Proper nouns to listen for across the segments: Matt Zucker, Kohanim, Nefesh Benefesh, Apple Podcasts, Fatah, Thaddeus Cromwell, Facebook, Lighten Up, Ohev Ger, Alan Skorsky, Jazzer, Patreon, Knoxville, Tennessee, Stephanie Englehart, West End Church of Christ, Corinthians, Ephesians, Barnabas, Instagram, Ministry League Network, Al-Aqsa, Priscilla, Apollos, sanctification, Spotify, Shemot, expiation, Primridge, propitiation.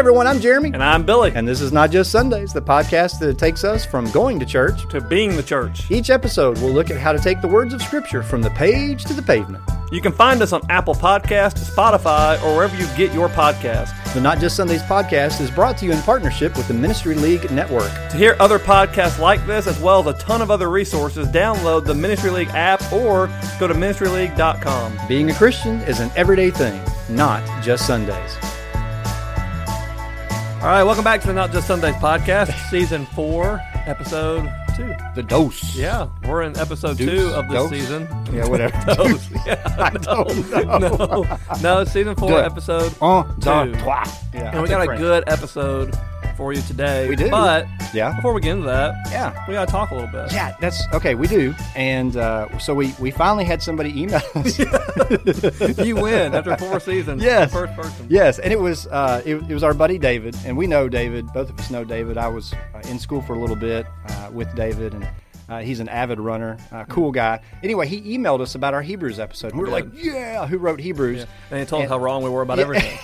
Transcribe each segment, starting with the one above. everyone, I'm Jeremy. And I'm Billy. And this is Not Just Sundays, the podcast that takes us from going to church to being the church. Each episode, we'll look at how to take the words of Scripture from the page to the pavement. You can find us on Apple Podcasts, Spotify, or wherever you get your podcasts. The Not Just Sundays podcast is brought to you in partnership with the Ministry League Network. To hear other podcasts like this, as well as a ton of other resources, download the Ministry League app or go to ministryleague.com. Being a Christian is an everyday thing, not just Sundays. All right, welcome back to the Not Just Sundays podcast, Season 4, Episode 2. The dose. Yeah, we're in Episode 2 of this season. Yeah, whatever. Dose. Yeah, No, Season 4, Episode 2. Yeah, and we got a good episode for you today. We do. But before we get into that, we got to talk a little bit. Yeah, that's okay, we do. And so we finally had somebody email us. You win after 4 seasons. Yes. First person. Yes, and it was our buddy David, and we know David. Both of us know David. I was in school for a little bit with David, and he's an avid runner, cool guy. Anyway, he emailed us about our Hebrews episode. We were like, who wrote Hebrews? Yeah. And he told us how wrong we were about everything.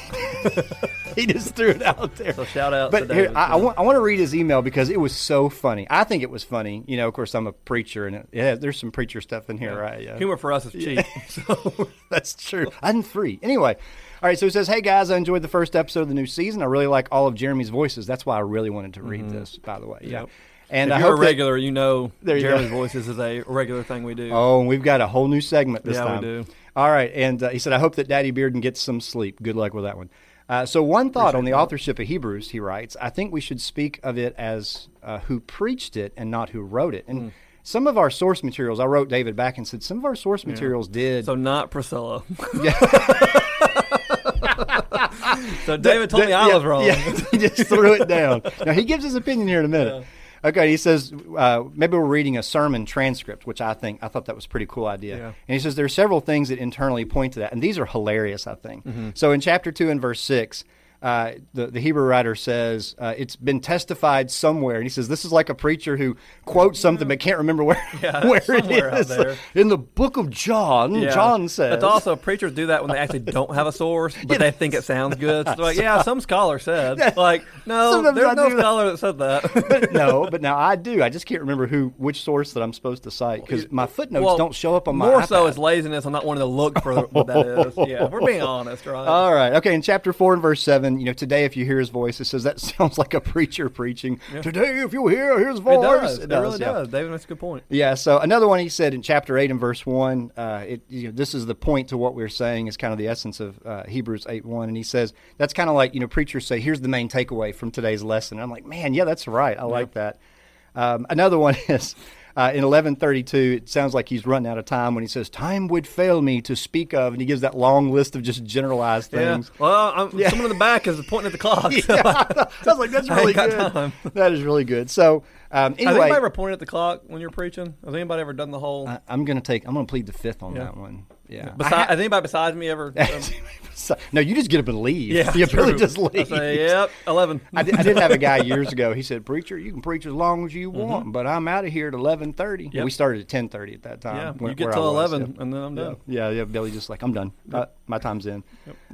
He just threw it out there. So shout out to David. But I want to read his email because it was so funny. I think it was funny. You know, of course, I'm a preacher, and there's some preacher stuff in here, right? Yeah. Humor for us is cheap. So that's true. I'm free. Anyway. All right, so he says, "Hey, guys, I enjoyed the first episode of the new season. I really like all of Jeremy's voices." That's why I really wanted to read this, by the way. Yeah. Yep. And if you're a regular, Jeremy's Voices is a regular thing we do. Oh, and we've got a whole new segment this time. Yeah, we do. All right, and he said, "I hope that Daddy Bearden gets some sleep." Good luck with that one. So one thought on the authorship of Hebrews, he writes, "I think we should speak of it as who preached it and not who wrote it." And some of our source materials, I wrote David back and said, some of our source materials did. So not Priscilla. So David told me I was wrong. Yeah, he just threw it down. Now, he gives his opinion here in a minute. Yeah. Okay, he says, maybe we're reading a sermon transcript, which I thought that was a pretty cool idea. Yeah. And he says, there are several things that internally point to that, and these are hilarious, I think. Mm-hmm. So in chapter 2 and verse 6, the Hebrew writer says, it's been testified somewhere. And he says, this is like a preacher who quotes something but can't remember where it is. Out there. In the book of John, John says. But also, preachers do that when they actually don't have a source, but they think it sounds good. So they're like, some scholar said. Like, no, there's no scholar that said that. But now I do. I just can't remember which source that I'm supposed to cite because my footnotes don't show up on my iPad. More so is laziness on not wanting to look for what that is. Yeah, we're being honest, right? All right. Okay, in chapter 4 and verse 7, today if you hear his voice, it says that sounds like a preacher preaching. Yeah. Today if you hear his voice. It really does. David, that's a good point. Yeah, so another one he said in chapter 8 and verse 1, this is the point to what we're saying is kind of the essence of Hebrews 8:1, and he says that's kind of like, preachers say, here's the main takeaway from today's lesson. And I'm like, man, yeah, that's right. I like that. Another one is in 11:32, it sounds like he's running out of time when he says, time would fail me to speak of, and he gives that long list of just generalized things. Yeah. Well, someone in the back is pointing at the clock. So I was like, that's really good. That is really good. So anyway. Has anybody ever pointed at the clock when you're preaching? Has anybody ever done the whole? I'm going to plead the fifth on that one. Yeah. Has anybody besides me ever? No, you just get up and leave. Yeah, you really just leave. I say, 11. I did have a guy years ago. He said, "Preacher, you can preach as long as you want, but I'm out of here at 11:30." Yep. We started at 10:30 at that time. Yeah, you get till 11, and then I'm done. Yeah. Billy just like, I'm done. My time's in.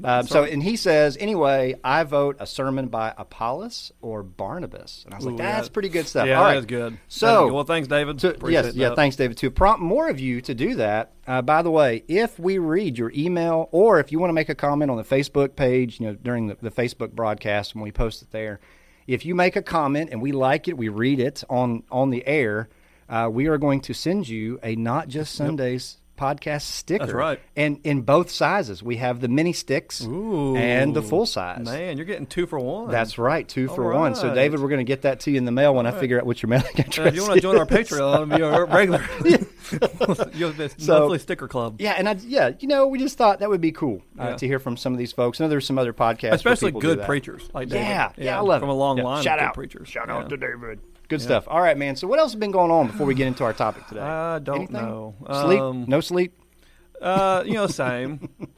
Yep. And he says, anyway, I vote a sermon by Apollos or Barnabas, and I was like, that's pretty good stuff. Yeah, all right, that is good. So, well, thanks, David. Thanks, David. To prompt more of you to do that. By the way, if we read your email or if you want to make a comment on the Facebook page, during the Facebook broadcast when we post it there, if you make a comment and we like it, we read it on the air, we are going to send you a Not Just Sundays podcast sticker. That's right. And in both sizes, we have the mini sticks and the full size. Man, you're getting 2 for $1. That's right, 2 for $1. So, David, we're going to get that to you in the mail when I figure out what your mailing address is. If you want to join our Patreon, you're a regular. You're this monthly sticker club. Yeah, and we just thought that would be cool to hear from some of these folks. I know there's some other podcasts, especially good preachers like David. Yeah, I love it. From a long line of good preachers. Shout out to David. Good stuff. All right, man. So what else has been going on before we get into our topic today? I don't know. Sleep? No sleep?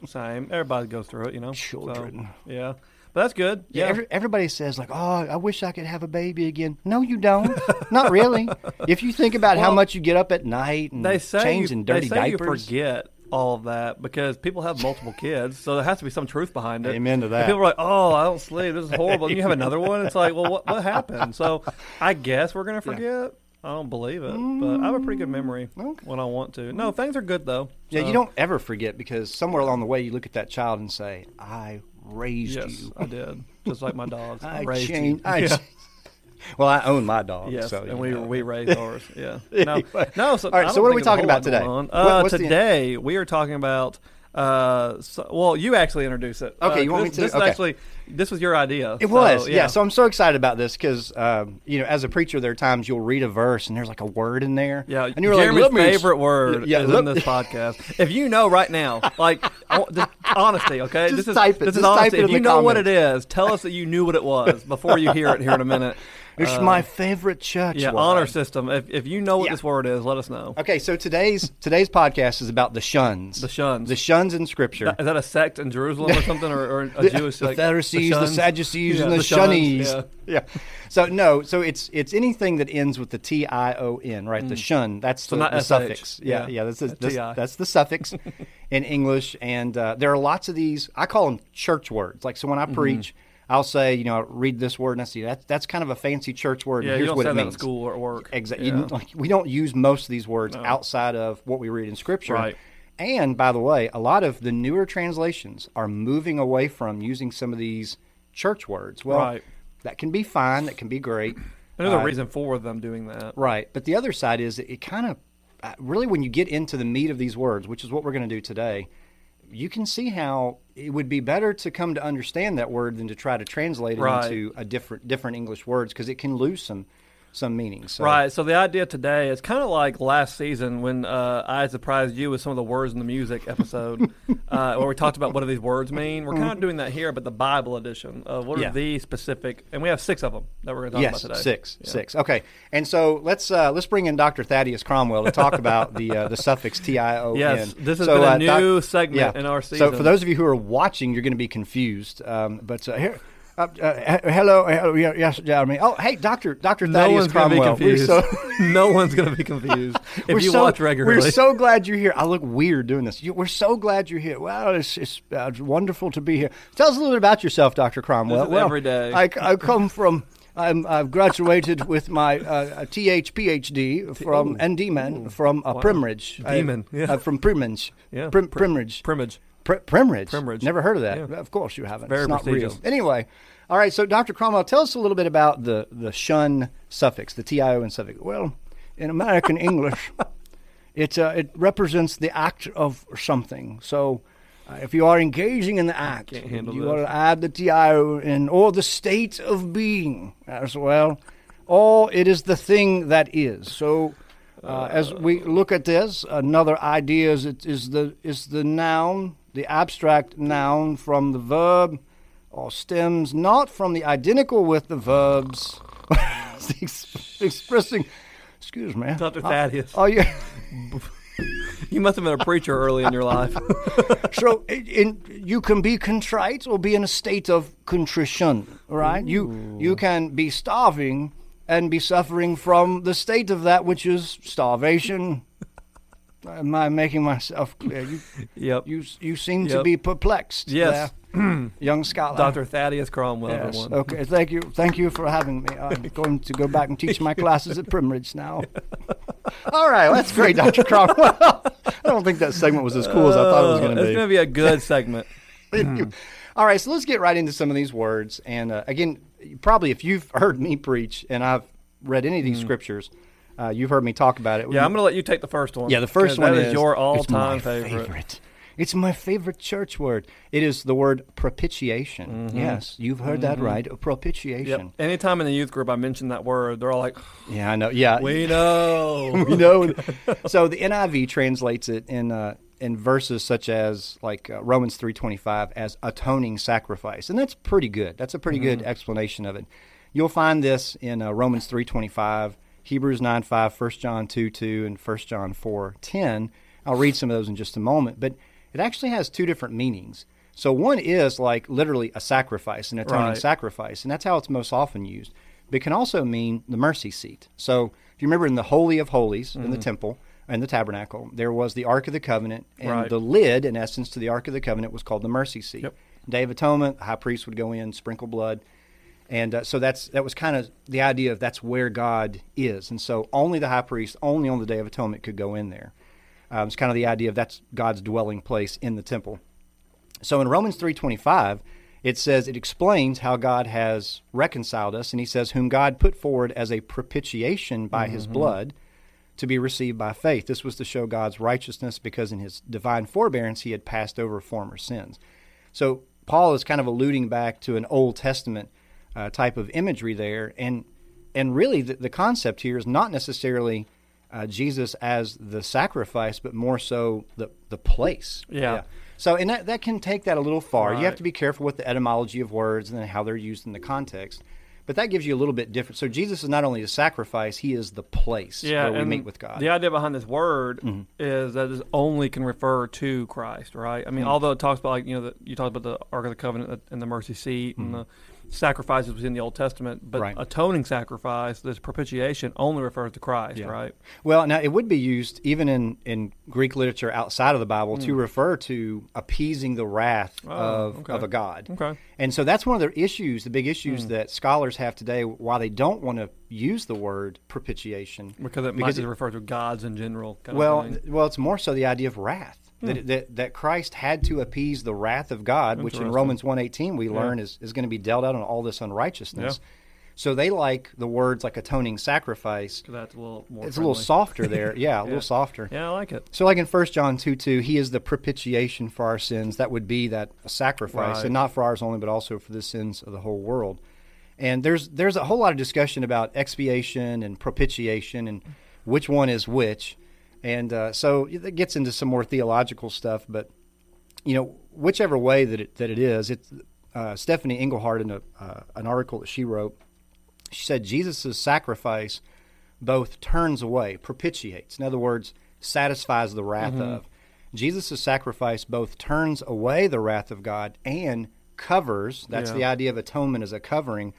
Same. Everybody goes through it, Children. So, yeah. But that's good. Yeah. Everybody says like, I wish I could have a baby again. No, you don't. Not really. If you think about how much you get up at night and changing dirty diapers. You forget all of that because people have multiple kids, so there has to be some truth behind it. Amen to that. And people are like, oh, I don't sleep. This is horrible. And you have another one? It's like, well, what happened? So I guess we're going to forget. Yeah. I don't believe it, but I have a pretty good memory when I want to. No, things are good, though. Yeah, so. You don't ever forget because somewhere along the way you look at that child and say, I raised you. Yes, I did. Just like my dogs. I raised you. Well, I own my dog. Yes, so, and we raise ours. Yeah. No. So, all right, so what are we talking about today? Today we are talking about well, you actually introduced it. Okay, you want me to? This was your idea. It was, yeah. So I'm so excited about this because, as a preacher, there are times you'll read a verse and there's like a word in there. Yeah, and you're Jeremy's like, favorite word is in this podcast. If you know right now, like honesty, okay? Just type it. This is honesty. If you know what it is, tell us that you knew what it was before you hear it here in a minute. It's my favorite church. Yeah, word. Honor system. If you know what this word is, let us know. Okay, so today's podcast is about the shuns. The shuns in Scripture. Is that a sect in Jerusalem or something, or a Jewish sect? The Pharisees, the Sadducees, and the Shunnies. Yeah. So it's anything that ends with the T-I-O-N, right? The shun. That's the suffix. Yeah. That's the suffix in English, and there are lots of these. I call them church words. Like so, when I preach. I'll say, I read this word and I see that's kind of a fancy church word. Yeah, and here's what it means. That at school or at work. Exactly. Yeah. We don't use most of these words outside of what we read in Scripture. Right. And by the way, a lot of the newer translations are moving away from using some of these church words. Well, that can be fine. That can be great. Another reason for them doing that. Right. But the other side is it kind of really when you get into the meat of these words, which is what we're going to do today. You can see how it would be better to come to understand that word than to try to translate it into a different English words because it can lose some meaning. So. Right. So the idea today is kind of like last season when I surprised you with some of the words in the music episode where we talked about what do these words mean. We're kind of doing that here, but the Bible edition of what are these specific, and we have 6 of them that we're going to talk about today. Six. Okay. And so let's bring in Dr. Thaddeus Cromwell to talk about the suffix T-I-O-N. Yes, this has been a new segment in our season. So for those of you who are watching, you're going to be confused, but here. Hello, yes, Jeremy. Oh, hey, Dr. Thaddeus Cromwell. No one's going to be confused if you watch regularly. We're so glad you're here. I look weird doing this. We're so glad you're here. Well, it's wonderful to be here. Tell us a little bit about yourself, Dr. Cromwell. Well, every day. I come from... I've graduated with my PhD from NDMan from Primridge. From Primridge. Yeah. Primridge. Primridge. Primridge. Never heard of that. Yeah. Of course you haven't. It's not real. Anyway, all right, so Dr. Cromwell, tell us a little bit about the shun suffix, the T-I-O-N suffix. Well, in American English, it represents the act of something. So if you are engaging in the act, you will add the T-I-O-N, or the state of being as well, or it is the thing that is. So... as we look at this, another idea is it is the noun, the abstract noun from the verb, or stems not from the identical with the verbs, expressing. Excuse me, Dr. Thaddeus. Oh yeah. You must have been a preacher early in your life. So you can be contrite or be in a state of contrition, right? Ooh. You can be starving. And be suffering from the state of that, which is starvation. Am I making myself clear? You seem to be perplexed. Yes, there, young scholar, Dr. Thaddeus Cromwell. Yes. Everyone. Okay. Thank you for having me. I'm going to go back and teach my classes at Primridge now. All right, well, that's great, Dr. Cromwell. I don't think that segment was as cool as I thought it was going to be. It's going to be a good segment. All right, so let's get right into some of these words. And again, probably if you've heard me preach and I've read any of these scriptures, you've heard me talk about it. I'm going to let you take the first one. Yeah, the first one is your all-time favorite. It's my favorite church word. It is the word propitiation. Mm-hmm. Yes, you've heard that right, propitiation. Yep. Anytime in the youth group I mention that word, they're all like, yeah, I know. Yeah, we know. We know. So the NIV translates it in verses such as like Romans 3:25 as atoning sacrifice. And that's pretty good. That's a pretty good explanation of it. You'll find this in Romans 3:25, Hebrews 9:5, 1 John 2:2, and 1 John 4:10. I'll read some of those in just a moment. But it actually has 2 different meanings. So one is like literally a sacrifice, an atoning sacrifice, and that's how it's most often used. But it can also mean the mercy seat. So if you remember in the Holy of Holies in the temple, in the tabernacle, there was the Ark of the Covenant, and right. the lid, in essence, to the Ark of the Covenant was called the mercy seat. Yep. Day of Atonement, the high priest would go in, sprinkle blood. And so that was kind of the idea of that's where God is. And so only the high priest, only on the Day of Atonement could go in there. It's kind of the idea of that's God's dwelling place in the temple. So in Romans 3:25, it says it explains how God has reconciled us. And he says, whom God put forward as a propitiation by mm-hmm. his blood to be received by faith. This was to show God's righteousness because in his divine forbearance, he had passed over former sins. So Paul is kind of alluding back to an Old Testament type of imagery there. And really the concept here is not necessarily Jesus as the sacrifice, but more so the place. Yeah. So and that can take that a little far. Right. You have to be careful with the etymology of words and then how they're used in the context. But that gives you a little bit different. So Jesus is not only the sacrifice, he is the place where we meet with God. The idea behind this word mm-hmm. is that it only can refer to Christ, right? I mean, mm-hmm. although it talks about, like, you know, you talked about the Ark of the Covenant and the mercy seat mm-hmm. and the sacrifices was in the Old Testament, but right. atoning sacrifice, this propitiation, only refers to Christ, yeah. right? Well, now it would be used even in Greek literature outside of the Bible to refer to appeasing the wrath of a god. Okay. And so that's one of the issues, the big issues that scholars have today, why they don't want to use the word propitiation. Because it might just refer to gods in general. Well, it's more so the idea of wrath. That Christ had to appease the wrath of God, which in Romans 1:18 we learn is going to be dealt out on all this unrighteousness. Yeah. So they like the words like atoning sacrifice. That's a little more It's friendly. A little softer there. Yeah, a little softer. Yeah, I like it. So like in 1 John 2:2, he is the propitiation for our sins. That would be that sacrifice, and not for ours only, but also for the sins of the whole world. And there's a whole lot of discussion about expiation and propitiation and which one is which. And so it gets into some more theological stuff, but you know, whichever way that it is, Stephanie Englehart in an article that she wrote, she said Jesus' sacrifice both turns away, propitiates, in other words, satisfies the wrath mm-hmm. of. Jesus' sacrifice both turns away the wrath of God and covers, that's the idea of atonement as a covering,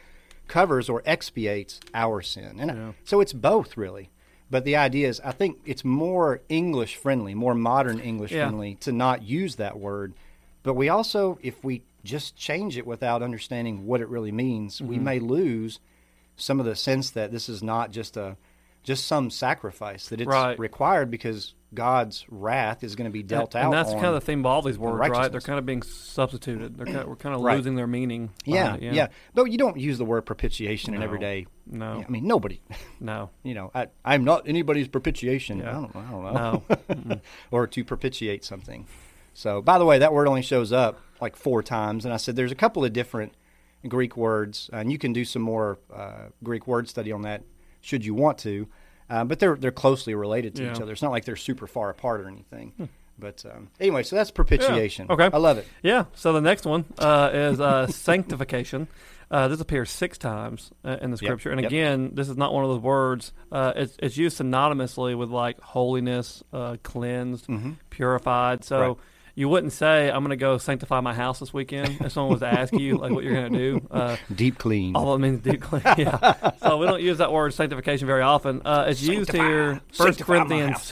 covers or expiates our sin. And so it's both really. But the idea is, I think it's more English-friendly, more modern English-friendly to not use that word. But we also, if we just change it without understanding what it really means, mm-hmm. we may lose some of the sense that this is not just some sacrifice, that it's required because God's wrath is going to be dealt out on. And that's kind of the theme of all these words, right? They're kind of being substituted. We're kind of losing their meaning. Yeah. No, you don't use the word propitiation in everyday. No. Yeah, I mean, nobody. No. You know, I'm not anybody's propitiation. Yeah. I don't know. No. Or to propitiate something. So, by the way, that word only shows up like 4 times. And I said there's a couple of different Greek words, and you can do some more Greek word study on that should you want to, but they're closely related to each other. It's not like they're super far apart or anything. But anyway, so that's propitiation. Yeah. Okay, I love it. Yeah. So the next one is sanctification. This appears 6 times in the Scripture, and again, this is not one of those words. It's used synonymously with like holiness, cleansed, mm-hmm. purified. So. Right. You wouldn't say, I'm going to go sanctify my house this weekend if someone was to ask you like what you're going to do. Deep clean. All it means is deep clean, yeah. So we don't use that word sanctification very often. It's used here, 1 Corinthians.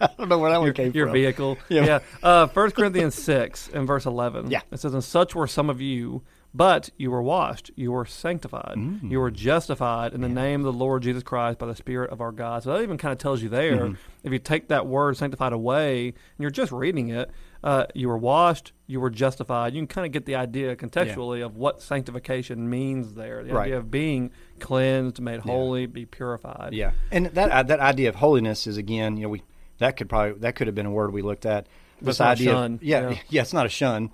I don't know where that one came from. Your vehicle. Yeah. 1 Corinthians 6 and verse 11. Yeah. It says, and such were some of you, but you were washed, you were sanctified, you were justified in the name of the Lord Jesus Christ by the Spirit of our God. So that even kind of tells you there, if you take that word sanctified away and you're just reading it, you were washed, you were justified. You can kind of get the idea contextually of what sanctification means there, the idea of being cleansed, made holy, be purified. Yeah, and that idea of holiness is, again, you know, that could have been a word we looked at. This idea, it's not a shun.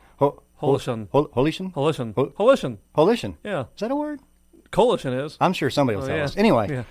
Coalition. Yeah. Is that a word? Coalition is. I'm sure somebody will tell us. Anyway,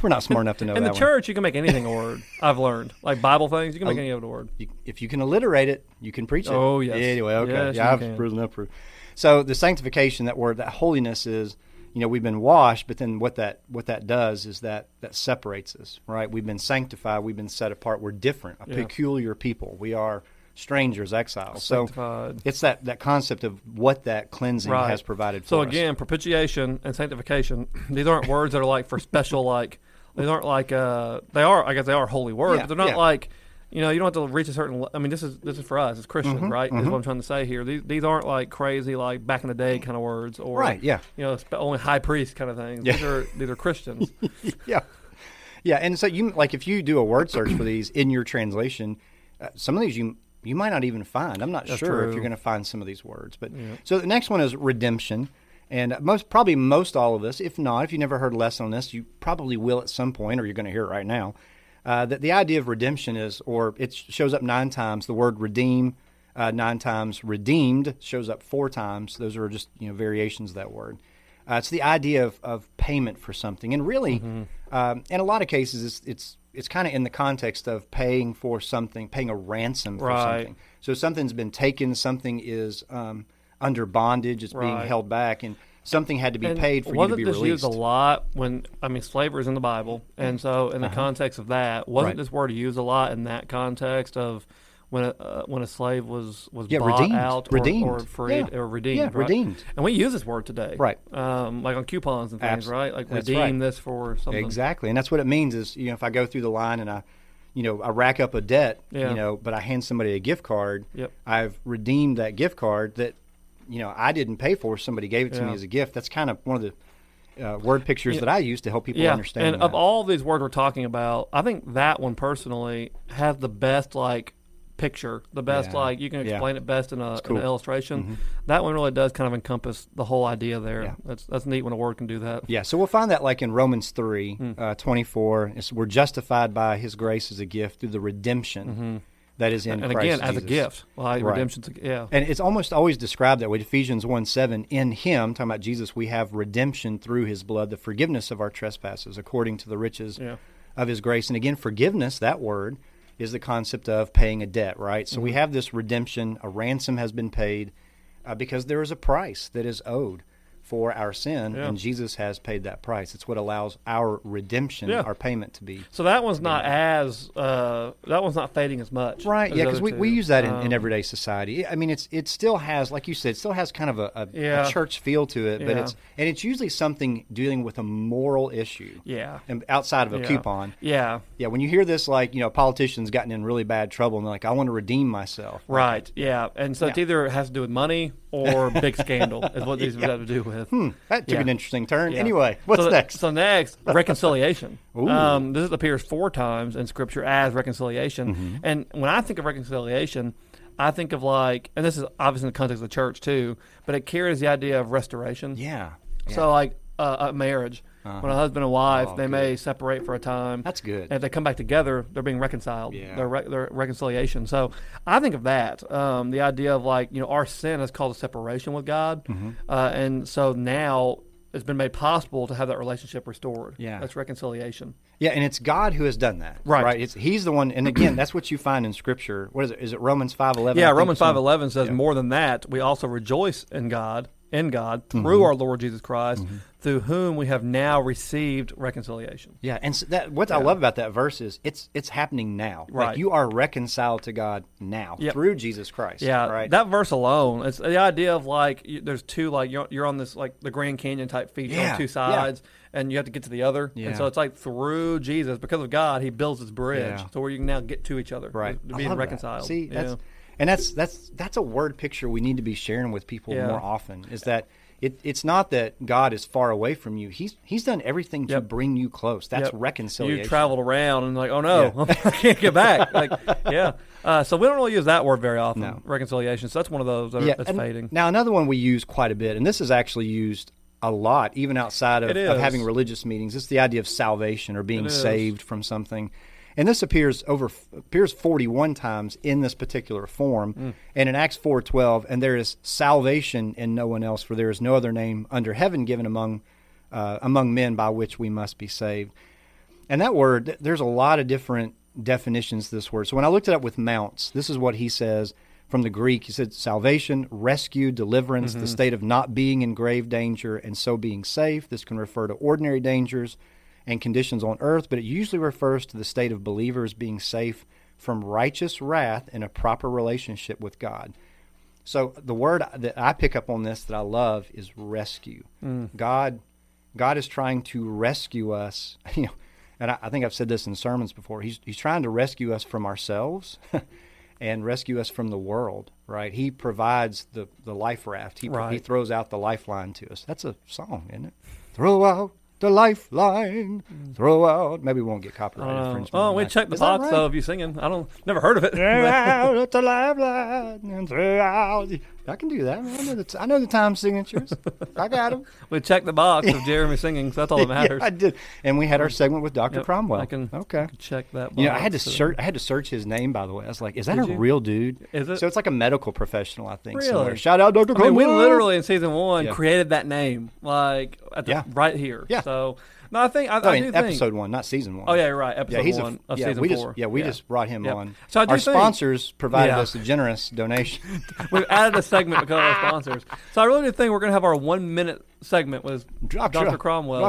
we're not smart enough to know that. In the church, you can make anything a word, I've learned. Like Bible things, you can make any of it a word. If you can alliterate it, you can preach it. Oh, yes. Anyway, okay. Yes, I was bruising up for it. So the sanctification, that word, that holiness is, you know, we've been washed, but then what that does is that separates us, right? We've been sanctified. We've been set apart. We're different, a peculiar people. We are strangers, exiles. Sanctified. So it's that concept of what that cleansing has provided for us. So again, propitiation and sanctification, these aren't words that are like for special, like These aren't like they are. I guess they are holy word, but they're not like, you know, you don't have to reach a certain. I mean, this is for us as Christians, right? Is what I'm trying to say here. These aren't like crazy, like back in the day kind of words, or you know, only high priest kind of things. Yeah. These are Christians. Yeah, and so you like if you do a word search for these in your translation, some of these you might not even find. I'm not sure if you're going to find some of these words, but so the next one is redemption, and most all of us, if not, if you never heard a lesson on this, you probably will at some point, or you're going to hear it right now. That the idea of redemption is, or it shows up 9 times. The word redeem 9 times, redeemed shows up 4 times. Those are just variations of that word. It's the idea of payment for something, and really, in a lot of cases, it's kind of in the context of paying for something, paying a ransom for something. So something's been taken, something is under bondage, it's being held back, and something had to be paid for you to be released. Wasn't this used a lot when, slavery is in the Bible, and so in the context of that, wasn't this word used a lot in that context of when a slave was bought out or freed or redeemed? Yeah, redeemed. And we use this word today. Right. Like on coupons and things, right? Like that's redeem this for something. Exactly, and that's what it means is, if I go through the line and I rack up a debt, but I hand somebody a gift card, I've redeemed that gift card that, I didn't pay for, somebody gave it to me as a gift. That's kind of one of the word pictures that I use to help people understand. And of all these words we're talking about, I think that one personally has the best, picture, the best, you can explain it best in an illustration. That one really does kind of encompass the whole idea there. Yeah. That's neat when a word can do that. Yeah, so we'll find that in Romans 3, 24. We're justified by His grace as a gift through the redemption that is in Christ Jesus. And again, as a gift. Redemption's And it's almost always described that way. Ephesians 1:7, in Him, talking about Jesus, we have redemption through His blood, the forgiveness of our trespasses, according to the riches of His grace. And again, forgiveness, that word, is the concept of paying a debt, right? So we have this redemption. A ransom has been paid because there is a price that is owed for our sin, and Jesus has paid that price. It's what allows our redemption, our payment to be. So that one's not that one's not fading as much. Right, because we use that in everyday society. I mean, it still has, like you said, it still has kind of a church feel to it, but it's usually something dealing with a moral issue. Yeah. And outside of a coupon. Yeah. Yeah, when you hear this, politicians gotten in really bad trouble, and they're like, I want to redeem myself. Right, and so it either has to do with money or big scandal is what these have to do with. That took an interesting turn. Yeah. Anyway, what's next? So next, reconciliation. This appears 4 times in Scripture as reconciliation. And when I think of reconciliation, I think of and this is obviously in the context of the church too, but it carries the idea of restoration. Yeah. So a marriage. When a husband and wife, they may separate for a time. That's good. And if they come back together, they're being reconciled. Yeah. They're reconciliation. So I think of that, the idea of our sin has caused a separation with God. And so now it's been made possible to have that relationship restored. Yeah. That's reconciliation. Yeah, and it's God who has done that. Right. He's the one, and again, that's what you find in Scripture. What is it? Is it Romans 5:11? Yeah, Romans 5:11 says, more than that, we also rejoice in God, through our Lord Jesus Christ, through whom we have now received reconciliation. Yeah, and so what I love about that verse is it's happening now. Right. You are reconciled to God now through Jesus Christ. Yeah, right? That verse alone, it's the idea of there's two, you're on this, the Grand Canyon type feature on two sides, and you have to get to the other. Yeah. And so it's through Jesus, because of God, He builds this bridge to where you can now get to each other. Right. Being reconciled. That. See, that's a word picture we need to be sharing with people more often, is that it's not that God is far away from you. He's done everything to bring you close. That's reconciliation. You traveled around and oh no, I can't get back. So we don't really use that word very often, reconciliation. So that's one of those that's fading. Now another one we use quite a bit, and this is actually used a lot, even outside of having religious meetings. It's the idea of salvation or being saved from something. And this appears 41 times in this particular form, and in Acts 4:12, and there is salvation in no one else, for there is no other name under heaven given among men by which we must be saved. And that word, there's a lot of different definitions to this word. So when I looked it up with Mounts, this is what he says from the Greek. He said salvation, rescue, deliverance, the state of not being in grave danger and so being safe. This can refer to ordinary dangers and conditions on earth, but it usually refers to the state of believers being safe from righteous wrath in a proper relationship with God. So the word that I pick up on this that I love is rescue. God is trying to rescue us. and I think I've said this in sermons before, he's trying to rescue us from ourselves and rescue us from the world, right? He provides the life raft. He throws out the lifeline to us. That's a song, isn't it? Throw out the lifeline, throw out. Maybe we won't get copyright infringement. Oh, we checked the box, right? Though, of you singing. Never heard of it. Throw out the lifeline and throw out. I can do that. I know the time signatures. I got them. We checked the box of Jeremy singing, so that's all that matters. Yeah, I did. And we had our segment with Dr. Cromwell. I can check that box. You know, I had to search his name, by the way. I was like, is that a real dude? Is it? So it's like a medical professional, I think. Really? Somewhere. Shout out Dr. Cromwell. We literally in season one created that name, like right here. Yeah. So, no, I mean, episode one, not season one. Oh, yeah, you're right. Episode one of season four. We just brought him on. So our sponsors provided us a generous donation. We've added a segment because of our sponsors. So I really do think we're going to have our 1 minute segment with Dr. Cromwell.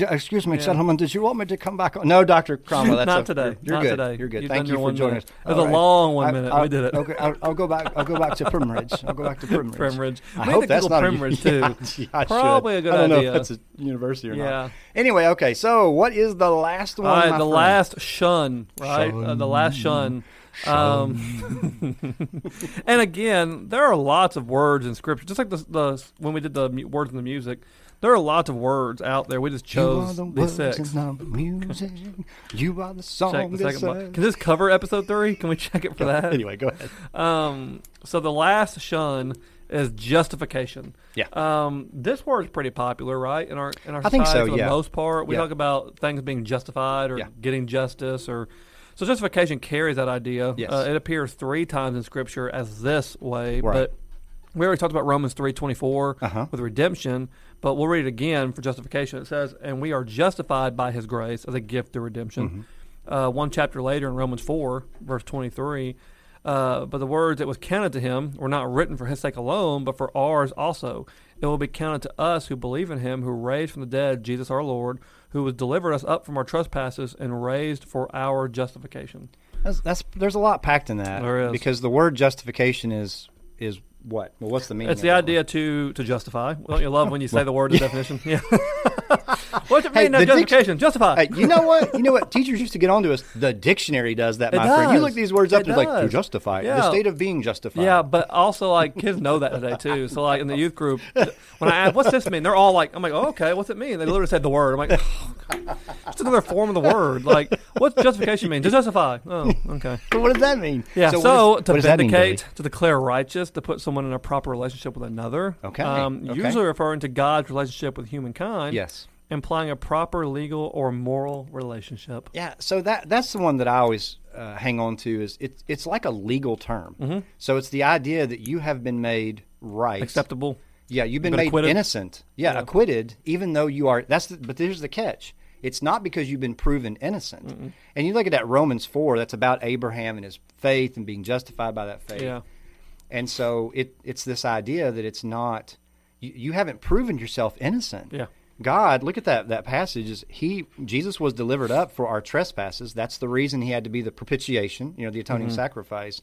Excuse me, gentlemen, did you want me to come back on? No, Dr. Cromwell. That's Not today. You're good. Thank you for joining us. It was a long 1 minute. We did it. Okay, I'll go back to Primridge. Primridge. I hope that's not Primridge too. Probably a good idea. I don't know if that's a university or not. Anyway. Okay, so what is the last one? The last shun. And again, there are lots of words in Scripture. Just like the when we did the words in the music, there are lots of words out there. We just chose the six. You are the music. You are the song. Can this cover episode 3? Can we check it for that? Anyway, go ahead. So the last shun is justification. Yeah. This word is pretty popular, right? In our society, so, for the most part, we talk about things being justified or getting justice, or so justification carries that idea. Yes. It appears 3 times in Scripture as this way, but we already talked about Romans 3:24 with redemption, but we'll read it again for justification. It says, "And we are justified by His grace as a gift through redemption." Mm-hmm. One chapter later in Romans 4:23. But the words that was counted to him were not written for his sake alone, but for ours also. It will be counted to us who believe in him, who raised from the dead Jesus our Lord, who has delivered us up from our trespasses and raised for our justification. There's a lot packed in that. There is. Because the word justification is what? Well, what's the meaning? It's the idea to justify. Don't you love when you say the word, the definition? Yeah. What's it mean? No, justification. Justify. Hey, you know what? Teachers used to get on to us. The dictionary does that, my friend. You look these words up, and it's like, to justify. Yeah. The state of being justified. Yeah, but also, like, kids know that today, too. So, like, in the youth group, when I ask, what's this mean? They're all like, I'm like, oh, okay, what's it mean? They literally said the word. I'm like, oh, God. It's another form of the word. Like, what's justification mean? To justify. Oh, okay. So what does that mean? Yeah, so to vindicate, to declare righteous, to put someone in a proper relationship with another. Okay. Usually referring to God's relationship with humankind. Yes. Implying a proper legal or moral relationship. Yeah, so that's the one that I always hang on to. Is it's like a legal term. Mm-hmm. So it's the idea that you have been made right. Acceptable. Yeah, you've been made acquitted. Innocent. Yeah, acquitted, even though you are. But here's the catch. It's not because you've been proven innocent. Mm-hmm. And you look at that Romans 4, that's about Abraham and his faith and being justified by that faith. Yeah. And so it's this idea that it's not, you haven't proven yourself innocent. Yeah. God, look at that passage. Jesus was delivered up for our trespasses. That's the reason he had to be the propitiation, the atoning sacrifice.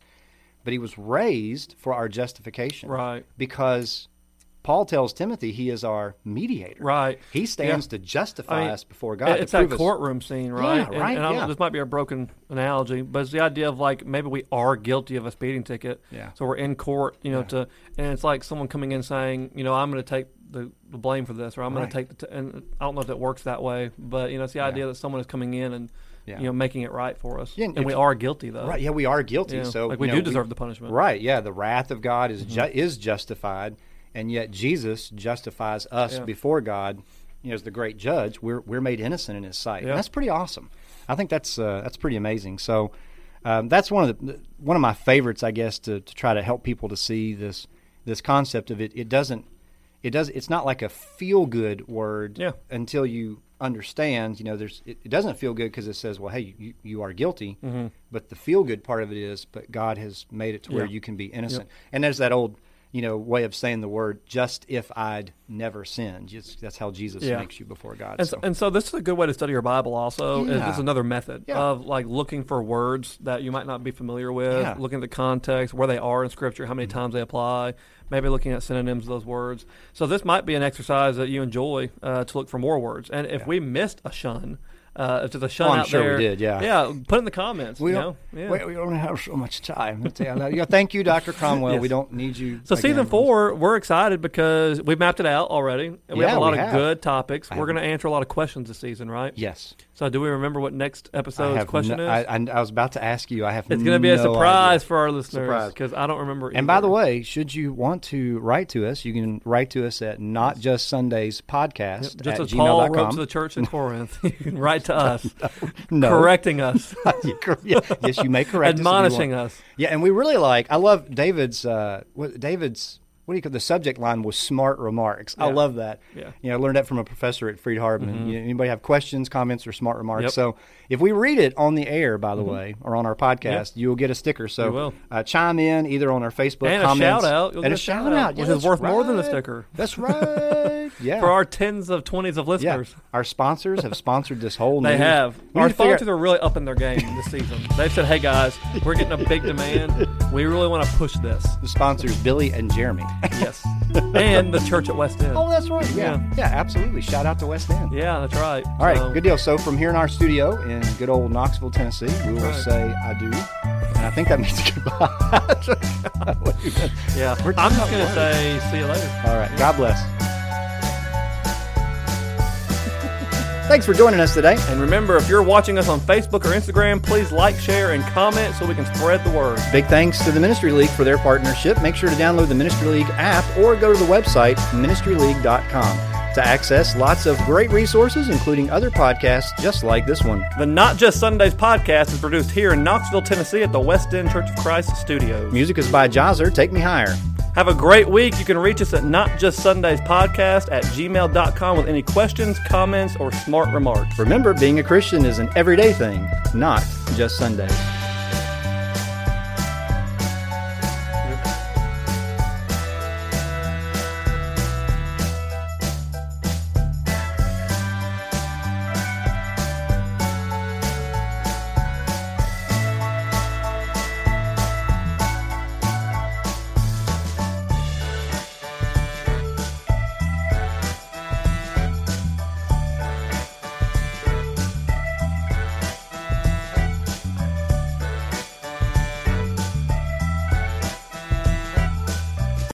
But he was raised for our justification. Right. Because Paul tells Timothy he is our mediator. Right. He stands to justify us before God. It's that courtroom scene, right? Yeah, right. And this might be a broken analogy, but it's the idea of, like, maybe we are guilty of a speeding ticket. Yeah. So we're in court, and it's like someone coming in saying, I'm going to take the blame for this, or I'm going to take and I don't know if that works that way, but it's the idea that someone is coming in and making it right for us, and we are guilty though. Right? Yeah, we are guilty. Yeah. So like we deserve the punishment. Right? Yeah, the wrath of God is is justified, and yet Jesus justifies us before God. As the great judge, we're made innocent in His sight. Yeah. And that's pretty awesome. I think that's pretty amazing. So that's one of my favorites, I guess, to try to help people to see this concept of it. It's not like a feel-good word until you understand. It doesn't feel good because it says, well, hey, you are guilty. Mm-hmm. But the feel-good part of it is, but God has made it to where you can be innocent. Yep. And there's that old, way of saying the word, just if I'd never sinned. That's how Jesus makes you before God. And so this is a good way to study your Bible also. Yeah. This is another method of, like, looking for words that you might not be familiar with, looking at the context, where they are in Scripture, how many times they apply, maybe looking at synonyms of those words. So this might be an exercise that you enjoy to look for more words. And if we missed a shun, to the show out there. I'm sure we did, yeah. Yeah, put in the comments. We don't have so much time. Thank you, Dr. Cromwell. Yes. We don't need you. So again. Season 4, we're excited because we've mapped it out already, and we have a lot of good topics. We're going to answer a lot of questions this season, right? Yes. So do we remember what next episode's question is? I was about to ask you. It's going to be a surprise for our listeners because I don't remember either. And by the way, should you want to write to us, you can write to us at notjustsundayspodcast@gmail.com. Just as Paul wrote to the church in Corinth, you can write to us, correcting us. Yes, you may correct us. Admonishing us. Yeah, and we really I love David's, what do you call, the subject line was smart remarks. Yeah. I love that. Yeah. I learned that from a professor at Freed Harbin. Mm-hmm. Anybody have questions, comments, or smart remarks? Yep. So if we read it on the air, by the way, or on our podcast, you'll get a sticker. So chime in either on our Facebook and comments. And a shout-out. Yes, it's worth more than a sticker. That's right. Yeah. For our tens of, 20s of listeners. Yeah. Our sponsors have sponsored this whole news. They have. Our sponsors are really upping their game this season. They've said, hey, guys, we're getting a big demand. We really want to push this. The sponsors, Billy and Jeremy. Yes. And the church at West End. Oh, that's right. Yeah. Yeah, absolutely. Shout out to West End. Yeah, that's right. All right. Good deal. So from here in our studio in good old Knoxville, Tennessee, we will say I do. And I think that means goodbye. Yeah. I'm just going to say see you later. All right. Yeah. God bless. Thanks for joining us today. And remember, if you're watching us on Facebook or Instagram, please like, share, and comment so we can spread the word. Big thanks to the Ministry League for their partnership. Make sure to download the Ministry League app or go to the website, ministryleague.com, to access lots of great resources, including other podcasts just like this one. The Not Just Sundays podcast is produced here in Knoxville, Tennessee at the West End Church of Christ studios. Music is by Jazzer. Take Me Higher. Have a great week. You can reach us at notjustsundayspodcast@gmail.com with any questions, comments, or smart remarks. Remember, being a Christian is an everyday thing, not just Sundays.